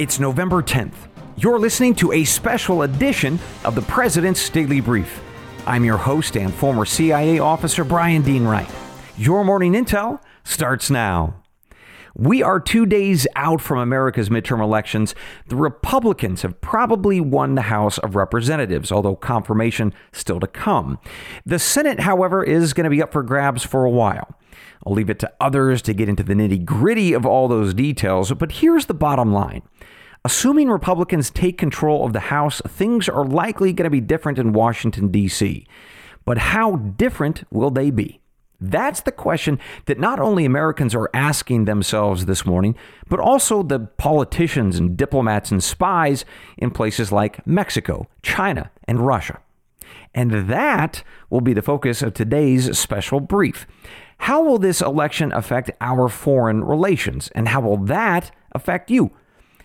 It's November 10th. You're listening to a special edition of the President's Daily Brief. I'm your host and former CIA officer, Brian Dean Wright. Your morning intel starts now. We are 2 days out from America's midterm elections. The Republicans have probably won the House of Representatives, although confirmation still to come. The Senate, however, is going to be up for grabs for a while. I'll leave it to others to get into the nitty-gritty of all those details, but here's the bottom line. Assuming Republicans take control of the House, things are likely going to be different in Washington, D.C. But how different will they be? That's the question that not only Americans are asking themselves this morning, but also the politicians and diplomats and spies in places like Mexico, China, and Russia. And that will be the focus of today's special brief. How will this election affect our foreign relations, and how will that affect you?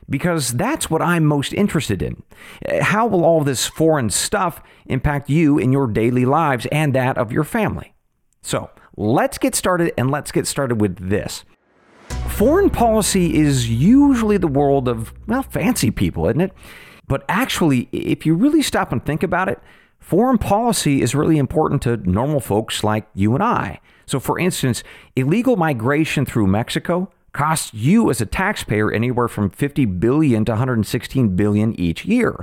Because that's what I'm most interested in. How will all this foreign stuff impact you in your daily lives and that of your family? So let's get started, and let's get started with this. Foreign policy is usually the world of, well, fancy people, isn't it? But actually, if you really stop and think about it, foreign policy is really important to normal folks like you and I. So, for instance, illegal migration through Mexico costs you as a taxpayer anywhere from $50 billion to $116 billion each year.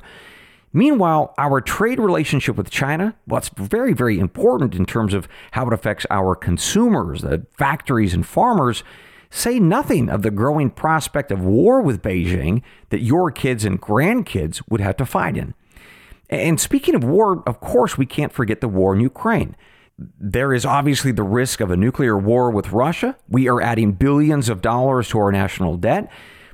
Meanwhile, our trade relationship with China, well, it's very, very important in terms of how it affects our consumers, the factories and farmers, say nothing of the growing prospect of war with Beijing that your kids and grandkids would have to fight in. And speaking of war, of course, we can't forget the war in Ukraine. There is obviously the risk of a nuclear war with Russia. We are adding billions of dollars to our national debt.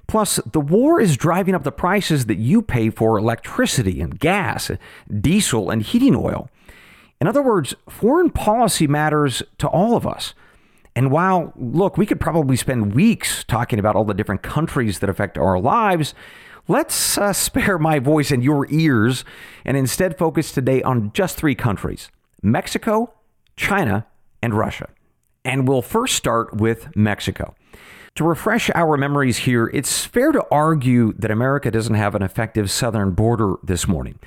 Plus, the war is driving up the prices that you pay for electricity and gas, diesel and heating oil. In other words, foreign policy matters to all of us. And while, look, we could probably spend weeks talking about all the different countries that affect our lives, let's spare my voice and your ears and instead focus today on just three countries: Mexico, China, and Russia. And we'll first start with Mexico. To refresh our memories here, it's fair to argue that America doesn't have an effective southern border this morning.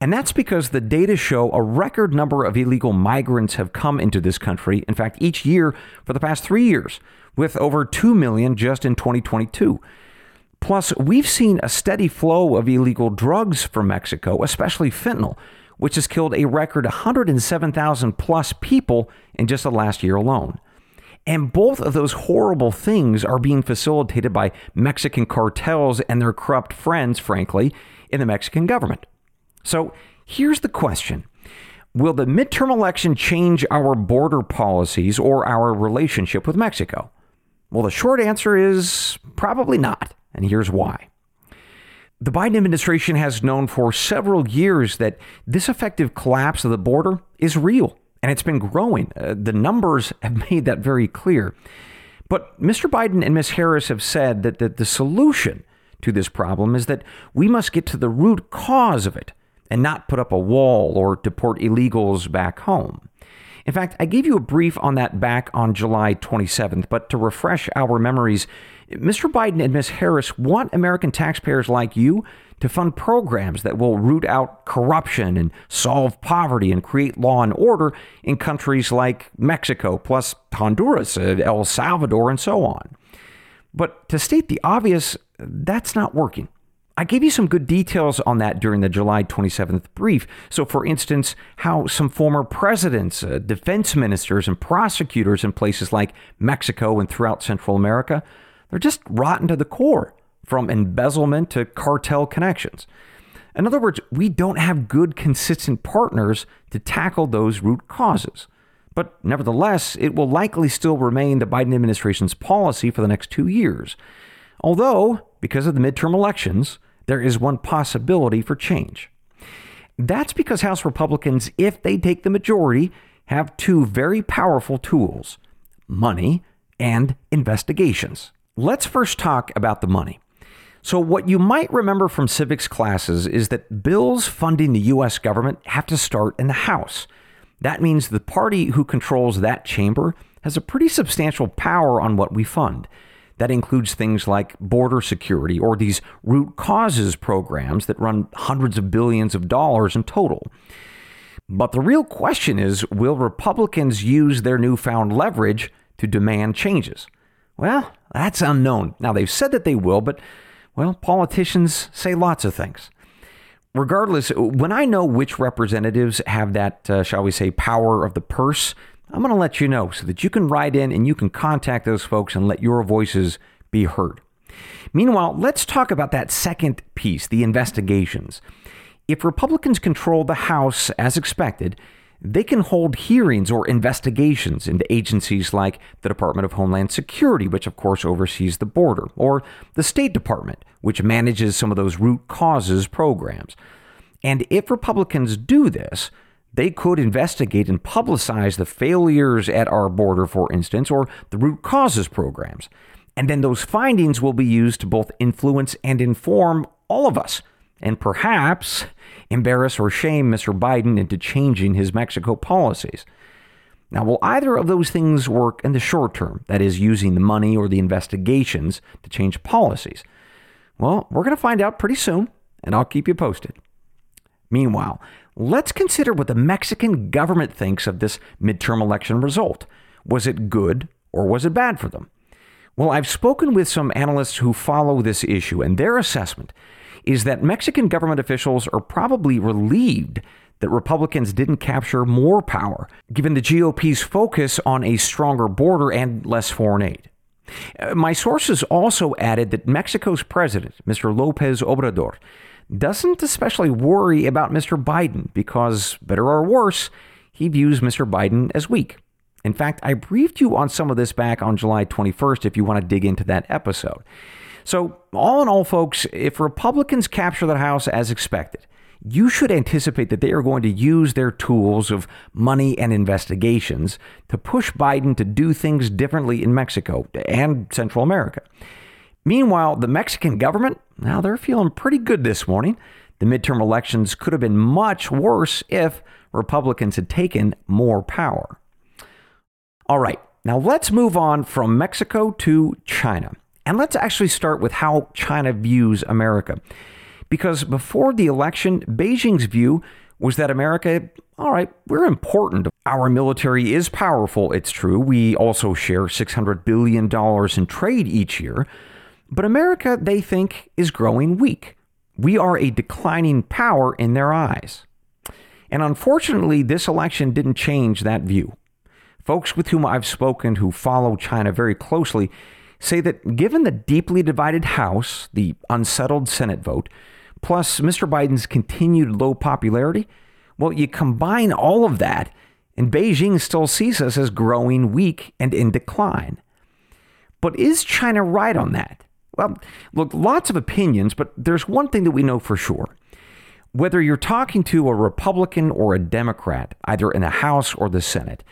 And that's because the data show a record number of illegal migrants have come into this country, in fact, each year for the past 3 years, with over 2 million just in 2022. Plus, we've seen a steady flow of illegal drugs from Mexico, especially fentanyl, which has killed a record 107,000 plus people in just the last year alone. And both of those horrible things are being facilitated by Mexican cartels and their corrupt friends, frankly, in the Mexican government. So here's the question. Will the midterm election change our border policies or our relationship with Mexico? Well, the short answer is probably not. And here's why. The Biden administration has known for several years that this effective collapse of the border is real, and it's been growing. The numbers have made that very clear. But Mr. Biden and Ms. Harris have said that the solution to this problem is that we must get to the root cause of it and not put up a wall or deport illegals back home. In fact, I gave you a brief on that back on July 27th, but to refresh our memories, Mr. Biden and Ms. Harris want American taxpayers like you to fund programs that will root out corruption and solve poverty and create law and order in countries like Mexico, plus Honduras, El Salvador, and so on. But to state the obvious, that's not working. I gave you some good details on that during the July 27th brief. So, for instance, how some former presidents, defense ministers, and prosecutors in places like Mexico and throughout Central America, they're just rotten to the core, from embezzlement to cartel connections. In other words, we don't have good, consistent partners to tackle those root causes. But nevertheless, it will likely still remain the Biden administration's policy for the next 2 years. Although, because of the midterm elections, there is one possibility for change. That's because House Republicans, if they take the majority, have two very powerful tools: money and investigations. Let's first talk about the money. So what you might remember from civics classes is that bills funding the U.S. government have to start in the House. That means the party who controls that chamber has a pretty substantial power on what we fund. That includes things like border security or these root causes programs that run hundreds of billions of dollars in total. But the real question is, will Republicans use their newfound leverage to demand changes? Well, that's unknown. Now, they've said that they will, but, well, politicians say lots of things. Regardless, when I know which representatives have that, shall we say, power of the purse, I'm going to let you know so that you can write in and you can contact those folks and let your voices be heard. Meanwhile, let's talk about that second piece, the investigations. If Republicans control the House as expected, they can hold hearings or investigations into agencies like the Department of Homeland Security, which of course oversees the border, or the State Department, which manages some of those root causes programs. And if Republicans do this, they could investigate and publicize the failures at our border, for instance, or the root causes programs. And then those findings will be used to both influence and inform all of us, and perhaps embarrass or shame Mr. Biden into changing his Mexico policies. Now, will either of those things work in the short term? That is, using the money or the investigations to change policies. Well, we're going to find out pretty soon, and I'll keep you posted. Meanwhile, let's consider what the Mexican government thinks of this midterm election result. Was it good or was it bad for them? Well, I've spoken with some analysts who follow this issue, and their assessment is that Mexican government officials are probably relieved that Republicans didn't capture more power, given the GOP's focus on a stronger border and less foreign aid. My sources also added that Mexico's president, Mr. López Obrador, doesn't especially worry about Mr. Biden because, better or worse, he views Mr. Biden as weak. In fact, I briefed you on some of this back on July 21st if you want to dig into that episode. So all in all, folks, if Republicans capture the House as expected, you should anticipate that they are going to use their tools of money and investigations to push Biden to do things differently in Mexico and Central America. Meanwhile, the Mexican government, now they're feeling pretty good this morning. The midterm elections could have been much worse if Republicans had taken more power. All right, now let's move on from Mexico to China. And let's actually start with how China views America. Because before the election, Beijing's view was that America, all right, we're important. Our military is powerful, it's true. We also share $600 billion in trade each year. But America, they think, is growing weak. We are a declining power in their eyes. And unfortunately, this election didn't change that view. Folks with whom I've spoken who follow China very closely say that given the deeply divided House, the unsettled Senate vote, plus Mr. Biden's continued low popularity, well, you combine all of that, and Beijing still sees us as growing weak and in decline. But is China right on that? Well, look, lots of opinions, but there's one thing that we know for sure. Whether you're talking to a Republican or a Democrat, either in the House or the Senate,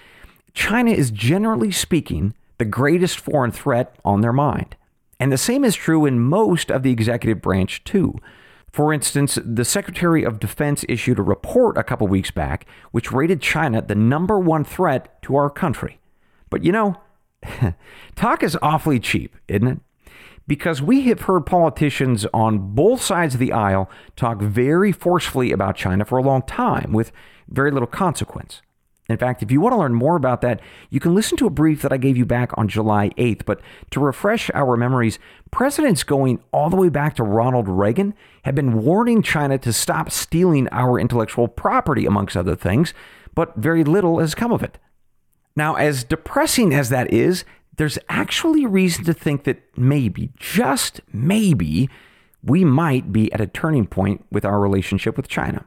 China is, generally speaking, the greatest foreign threat on their mind. And the same is true in most of the executive branch, too. For instance, the Secretary of Defense issued a report a couple weeks back which rated China the number one threat to our country. But you know, talk is awfully cheap, isn't it? Because we have heard politicians on both sides of the aisle talk very forcefully about China for a long time with very little consequence. In fact, if you want to learn more about that, you can listen to a brief that I gave you back on July 8th. But to refresh our memories, presidents going all the way back to Ronald Reagan have been warning China to stop stealing our intellectual property, amongst other things, but very little has come of it. Now, as depressing as that is, there's actually reason to think that maybe, just maybe, we might be at a turning point with our relationship with China.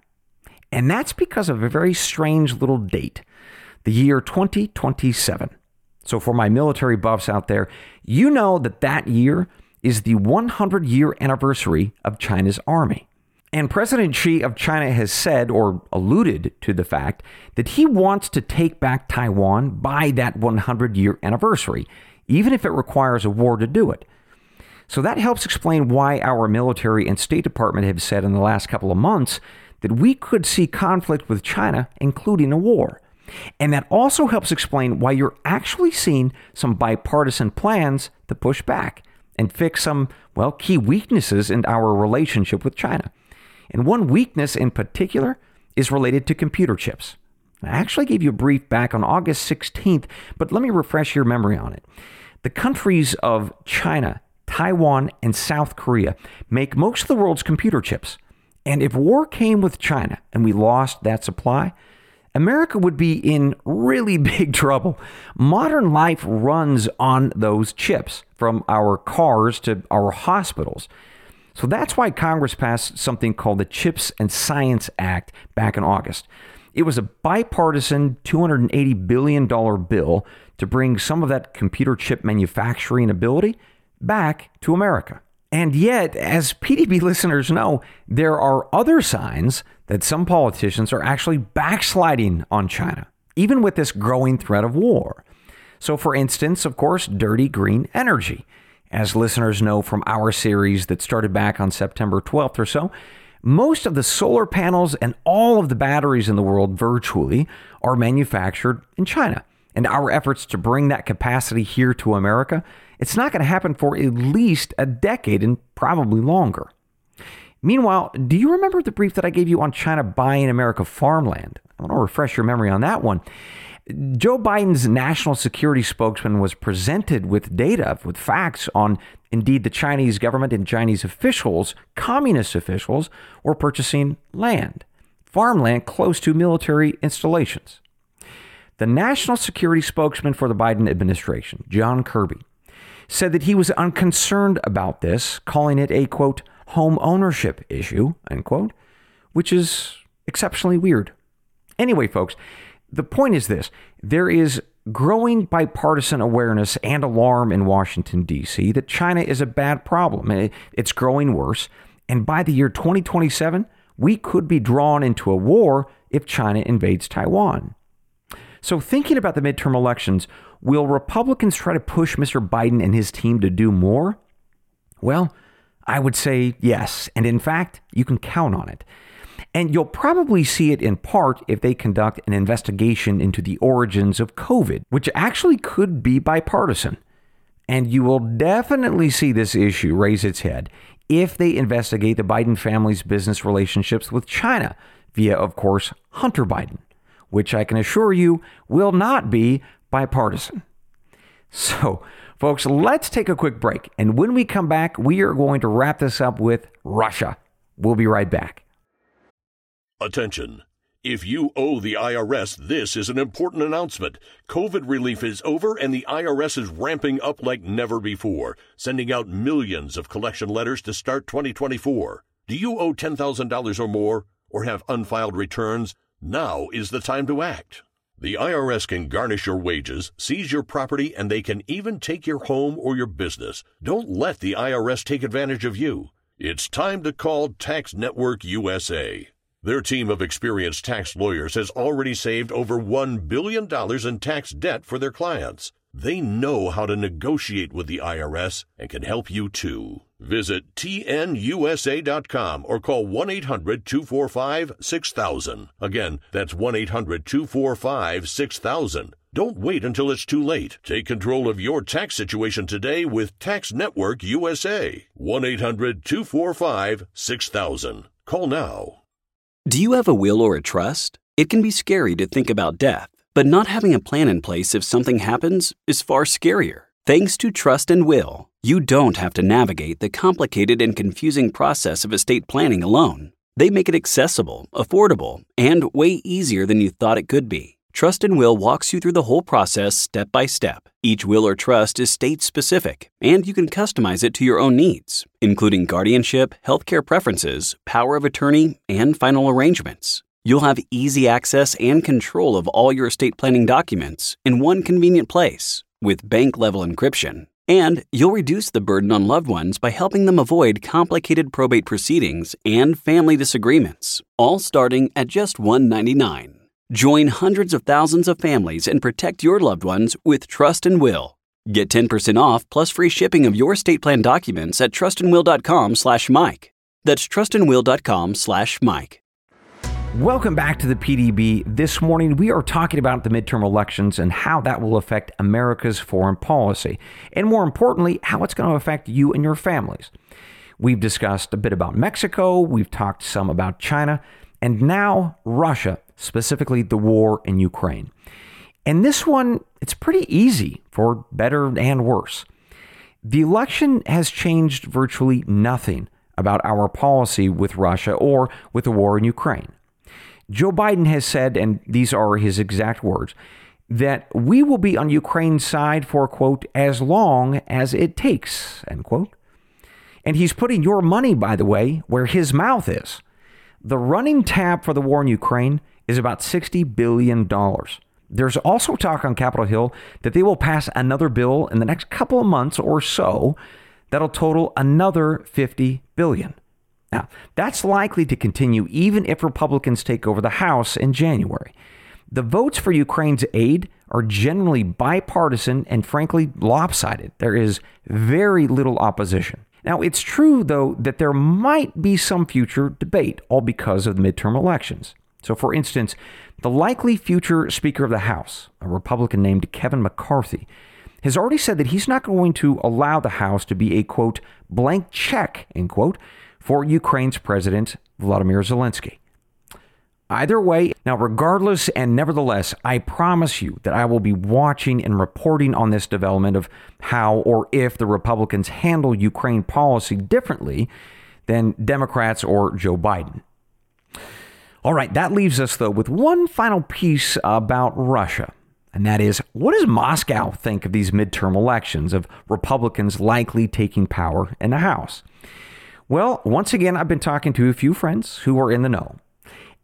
And that's because of a very strange little date, the year 2027. So for my military buffs out there, you know that that year is the 100-year anniversary of China's army. And President Xi of China has said or alluded to the fact that he wants to take back Taiwan by that 100-year anniversary, even if it requires a war to do it. So that helps explain why our military and State Department have said in the last couple of months that we could see conflict with China, including a war. And that also helps explain why you're actually seeing some bipartisan plans to push back. and fix some, well, key weaknesses in our relationship with China. And one weakness in particular is related to computer chips. I actually gave you a brief back on August 16th, but let me refresh your memory on it. The countries of China, Taiwan, and South Korea make most of the world's computer chips. And if war came with China and we lost that supply, America would be in really big trouble. Modern life runs on those chips, from our cars to our hospitals. So that's why Congress passed something called the Chips and Science Act back in August. It was a bipartisan $280 billion bill to bring some of that computer chip manufacturing ability back to America. And yet, as PDB listeners know, there are other signs that some politicians are actually backsliding on China, even with this growing threat of war. So, for instance, of course, dirty green energy. As listeners know from our series that started back on September 12th or so, most of the solar panels and all of the batteries in the world virtually are manufactured in China. And our efforts to bring that capacity here to America, it's not going to happen for at least a decade and probably longer. Meanwhile, do you remember the brief that I gave you on China buying America farmland? I want to refresh your memory on that one. Joe Biden's national security spokesman was presented with data, with facts on, indeed, the Chinese government and Chinese officials, communist officials, were purchasing land, farmland close to military installations. The national security spokesman for the Biden administration, John Kirby, said that he was unconcerned about this, calling it a, quote, home ownership issue, end quote, which is exceptionally weird. Anyway, folks, the point is this. There is growing bipartisan awareness and alarm in Washington, D.C. that China is a bad problem. It's growing worse. And by the year 2027, we could be drawn into a war if China invades Taiwan. So thinking about the midterm elections, will Republicans try to push Mr. Biden and his team to do more? Well, I would say yes. And in fact, you can count on it. And you'll probably see it in part if they conduct an investigation into the origins of COVID, which actually could be bipartisan. And you will definitely see this issue raise its head if they investigate the Biden family's business relationships with China via, of course, Hunter Biden, which I can assure you will not be bipartisan. So, folks, let's take a quick break. And when we come back, we are going to wrap this up with Russia. We'll be right back. Attention. If you owe the IRS, this is an important announcement. COVID relief is over and the IRS is ramping up like never before, sending out millions of collection letters to start 2024. Do you owe $10,000 or more or have unfiled returns? Now is the time to act. The IRS can garnish your wages, seize your property, and they can even take your home or your business. Don't let the IRS take advantage of you. It's time to call Tax Network USA. Their team of experienced tax lawyers has already saved over $1 billion in tax debt for their clients. They know how to negotiate with the IRS and can help you too. Visit tnusa.com or call 1-800-245-6000. Again, that's 1-800-245-6000. Don't wait until it's too late. Take control of your tax situation today with Tax Network USA. 1-800-245-6000. Call now. Do you have a will or a trust? It can be scary to think about death, but not having a plan in place if something happens is far scarier. Thanks to Trust and Will, you don't have to navigate the complicated and confusing process of estate planning alone. They make it accessible, affordable, and way easier than you thought it could be. Trust and Will walks you through the whole process step by step. Each will or trust is state-specific, and you can customize it to your own needs, including guardianship, healthcare preferences, power of attorney, and final arrangements. You'll have easy access and control of all your estate planning documents in one convenient place with bank-level encryption. And you'll reduce the burden on loved ones by helping them avoid complicated probate proceedings and family disagreements, all starting at just $199. Join hundreds of thousands of families and protect your loved ones with Trust and Will. Get 10% off plus free shipping of your estate plan documents at trustandwill.com/Mike. That's trustandwill.com/Mike. Welcome back to the PDB. This morning, we are talking about the midterm elections and how that will affect America's foreign policy, and more importantly, how it's going to affect you and your families. We've discussed a bit about Mexico, we've talked some about China, and now Russia, specifically the war in Ukraine. And this one, it's pretty easy for better and worse. The election has changed virtually nothing about our policy with Russia or with the war in Ukraine. Joe Biden has said, and these are his exact words, that we will be on Ukraine's side for, quote, as long as it takes, end quote. And he's putting your money, by the way, where his mouth is. The running tab for the war in Ukraine is about $60 billion. There's also talk on Capitol Hill that they will pass another bill in the next couple of months or so that'll total another $50 billion. Now, that's likely to continue even if Republicans take over the House in January. The votes for Ukraine's aid are generally bipartisan and frankly lopsided. There is very little opposition. Now, it's true, though, that there might be some future debate, all because of the midterm elections. So, for instance, the likely future Speaker of the House, a Republican named Kevin McCarthy, has already said that he's not going to allow the House to be a, quote, blank check, end quote, for Ukraine's President Vladimir Zelensky. Either way, now regardless and nevertheless, I promise you that I will be watching and reporting on this development of how or if the Republicans handle Ukraine policy differently than Democrats or Joe Biden. All right, that leaves us, though, with one final piece about Russia. And that is, what does Moscow think of these midterm elections, of Republicans likely taking power in the House? Well, once again, I've been talking to a few friends who are in the know,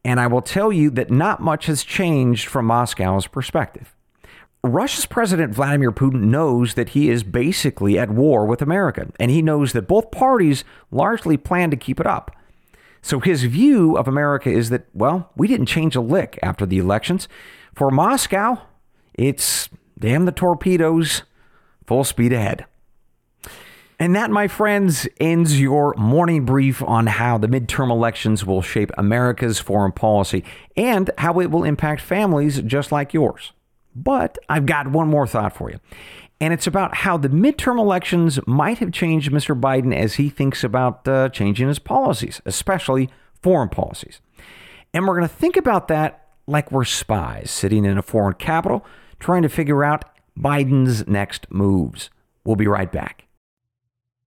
and I will tell you that not much has changed from Moscow's perspective. Russia's President Vladimir Putin knows that he is basically at war with America, and he knows that both parties largely plan to keep it up. So his view of America is that, well, we didn't change a lick after the elections. For Moscow, it's damn the torpedoes, full speed ahead. And that, my friends, ends your morning brief on how the midterm elections will shape America's foreign policy and how it will impact families just like yours. But I've got one more thought for you, and it's about how the midterm elections might have changed Mr. Biden as he thinks about changing his policies, especially foreign policies. And we're going to think about that like we're spies sitting in a foreign capital trying to figure out Biden's next moves. We'll be right back.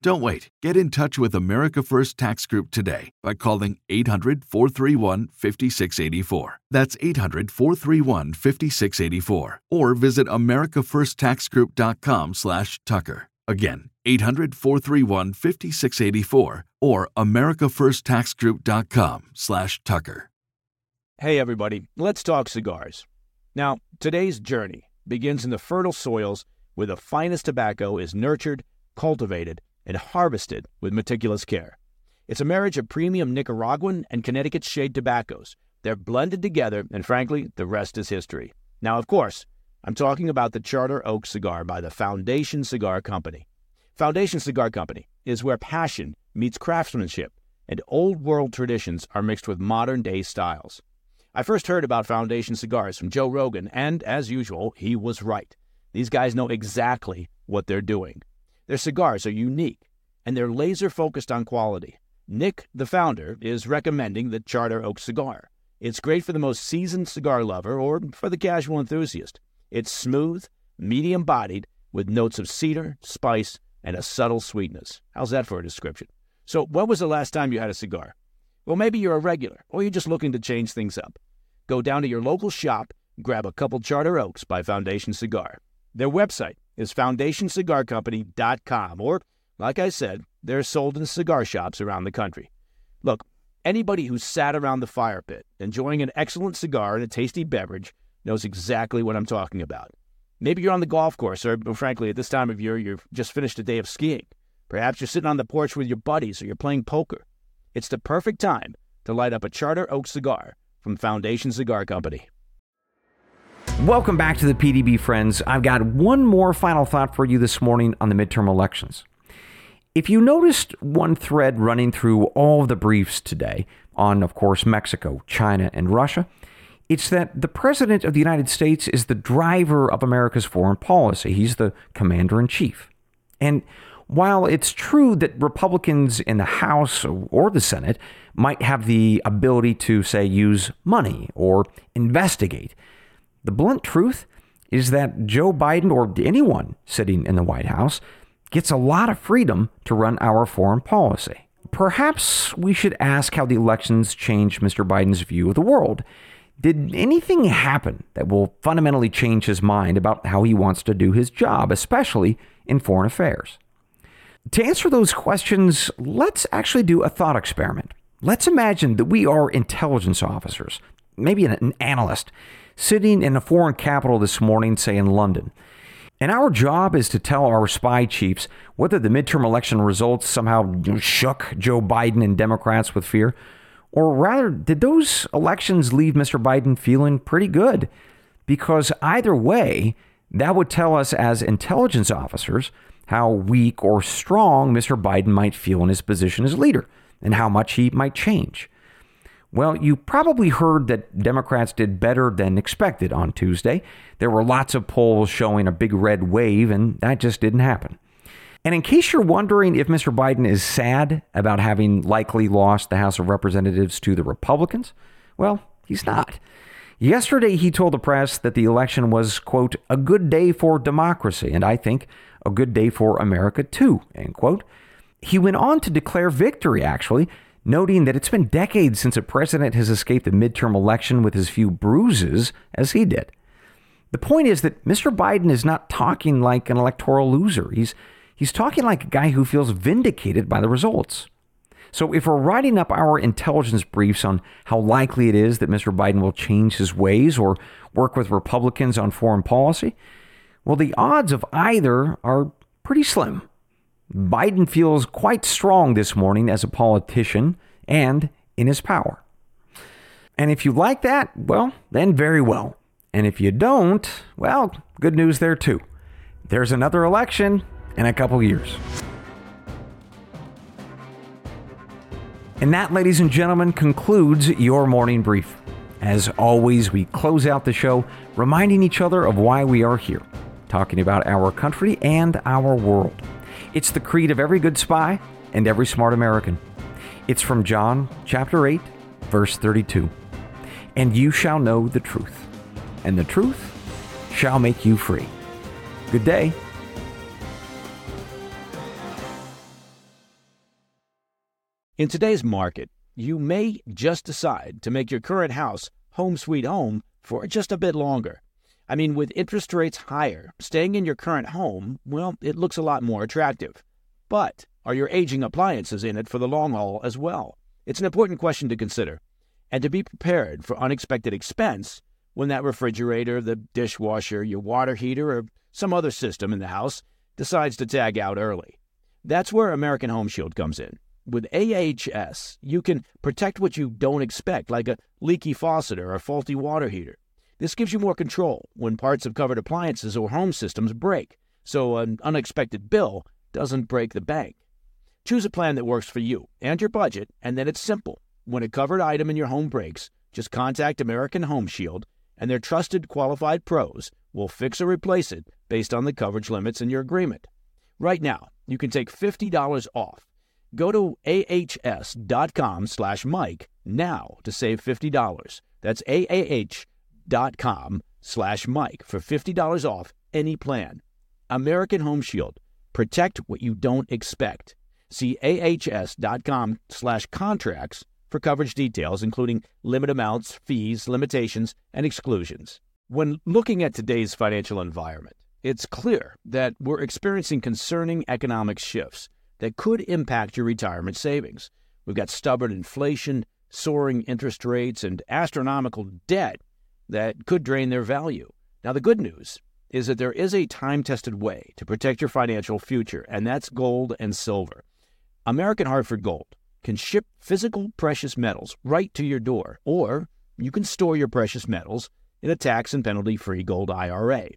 Don't wait. Get in touch with America First Tax Group today by calling 800-431-5684. That's 800-431-5684. Or visit americafirstaxgroup.com/Tucker. Again, 800-431-5684 or americafirstaxgroup.com/Tucker. Hey, everybody. Let's talk cigars. Now, today's journey begins in the fertile soils where the finest tobacco is nurtured, cultivated, and harvested with meticulous care. It's a marriage of premium Nicaraguan and Connecticut shade tobaccos. They're blended together, and frankly, the rest is history. Now, of course, I'm talking about the Charter Oak cigar by the Foundation Cigar Company. Foundation Cigar Company is where passion meets craftsmanship, and old-world traditions are mixed with modern-day styles. I first heard about Foundation Cigars from Joe Rogan, and, as usual, he was right. These guys know exactly what they're doing. Their cigars are unique, and they're laser-focused on quality. Nick, the founder, is recommending the Charter Oak cigar. It's great for the most seasoned cigar lover or for the casual enthusiast. It's smooth, medium-bodied, with notes of cedar, spice, and a subtle sweetness. How's that for a description? So when was the last time you had a cigar? Well, maybe you're a regular, or you're just looking to change things up. Go down to your local shop, grab a couple Charter Oaks by Foundation Cigar. Their website is foundationcigarcompany.com, or, like I said, they're sold in cigar shops around the country. Look, anybody who's sat around the fire pit enjoying an excellent cigar and a tasty beverage knows exactly what I'm talking about. Maybe you're on the golf course, or frankly, at this time of year, you've just finished a day of skiing. Perhaps you're sitting on the porch with your buddies, or you're playing poker. It's the perfect time to light up a Charter Oak cigar from Foundation Cigar Company. Welcome back to the PDB, friends. I've got one more final thought for you this morning on the midterm elections. If you noticed one thread running through all of the briefs today on, of course, Mexico, China, and Russia, it's that the president of the United States is the driver of America's foreign policy. He's the commander-in-chief. And while it's true that Republicans in the House or the Senate might have the ability to, say, use money or investigate, the blunt truth is that Joe Biden or anyone sitting in the White House gets a lot of freedom to run our foreign policy. Perhaps we should ask how the elections changed Mr. Biden's view of the world. Did anything happen that will fundamentally change his mind about how he wants to do his job, especially in foreign affairs? To answer those questions, let's actually do a thought experiment. Let's imagine that we are intelligence officers, maybe an analyst, sitting in a foreign capital this morning, say in London. And our job is to tell our spy chiefs whether the midterm election results somehow shook Joe Biden and Democrats with fear, or rather, did those elections leave Mr. Biden feeling pretty good? Because either way, that would tell us as intelligence officers how weak or strong Mr. Biden might feel in his position as leader and how much he might change. Well, you probably heard that Democrats did better than expected on Tuesday. There were lots of polls showing a big red wave, and that just didn't happen. And in case you're wondering if Mr. Biden is sad about having likely lost the House of Representatives to the Republicans, well, he's not. Yesterday, he told the press that the election was, quote, a good day for democracy, and I think a good day for America too, end quote. He went on to declare victory, actually, noting that it's been decades since a president has escaped a midterm election with as few bruises as he did. The point is that Mr. Biden is not talking like an electoral loser. He's talking like a guy who feels vindicated by the results. So if we're writing up our intelligence briefs on how likely it is that Mr. Biden will change his ways or work with Republicans on foreign policy, well, the odds of either are pretty slim. Biden feels quite strong this morning as a politician and in his power. And if you like that, well, then very well. And if you don't, well, good news there too. There's another election in a couple years. And that, ladies and gentlemen, concludes your morning brief. As always, we close out the show reminding each other of why we are here, talking about our country and our world. It's the creed of every good spy and every smart American. It's from John chapter 8, verse 32. And you shall know the truth, and the truth shall make you free. Good day. In today's market, you may just decide to make your current house home sweet home for just a bit longer. I mean, with interest rates higher, staying in your current home, well, it looks a lot more attractive. But are your aging appliances in it for the long haul as well? It's an important question to consider, and to be prepared for unexpected expense when that refrigerator, the dishwasher, your water heater, or some other system in the house decides to tag out early. That's where American Home Shield comes in. With AHS, you can protect what you don't expect, like a leaky faucet or a faulty water heater. This gives you more control when parts of covered appliances or home systems break, so an unexpected bill doesn't break the bank. Choose a plan that works for you and your budget, and then it's simple. When a covered item in your home breaks, just contact American Home Shield, and their trusted, qualified pros will fix or replace it based on the coverage limits in your agreement. Right now, you can take $50 off. Go to ahs.com/Mike now to save $50. That's AAH.com/Mike for $50 off any plan. American Home Shield. Protect what you don't expect. See ahs.com/contracts for coverage details, including limit amounts, fees, limitations, and exclusions. When looking at today's financial environment, It's clear that we're experiencing concerning economic shifts that could impact your retirement savings. We've got stubborn inflation, soaring interest rates, and astronomical debt that could drain their value. Now, the good news is that there is a time-tested way to protect your financial future, and that's gold and silver. American Hartford Gold can ship physical precious metals right to your door, or you can store your precious metals in a tax and penalty-free gold IRA.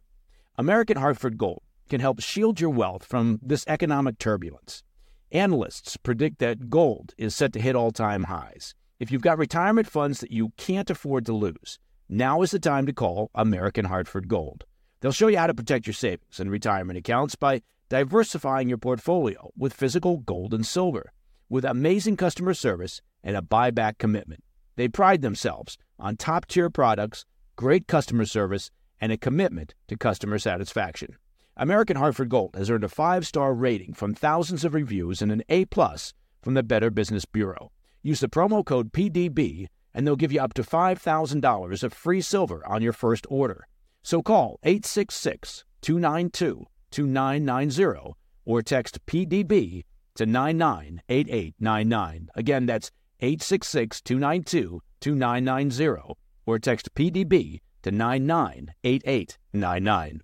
American Hartford Gold can help shield your wealth from this economic turbulence. Analysts predict that gold is set to hit all-time highs. If you've got retirement funds that you can't afford to lose, now is the time to call American Hartford Gold. They'll show you how to protect your savings and retirement accounts by diversifying your portfolio with physical gold and silver, with amazing customer service and a buyback commitment. They pride themselves on top-tier products, great customer service, and a commitment to customer satisfaction. American Hartford Gold has earned a 5-star rating from thousands of reviews and an A-plus from the Better Business Bureau. Use the promo code PDB, and they'll give you up to $5,000 of free silver on your first order. So call 866-292-2990 or text PDB to 998899. Again, that's 866-292-2990 or text PDB to 998899.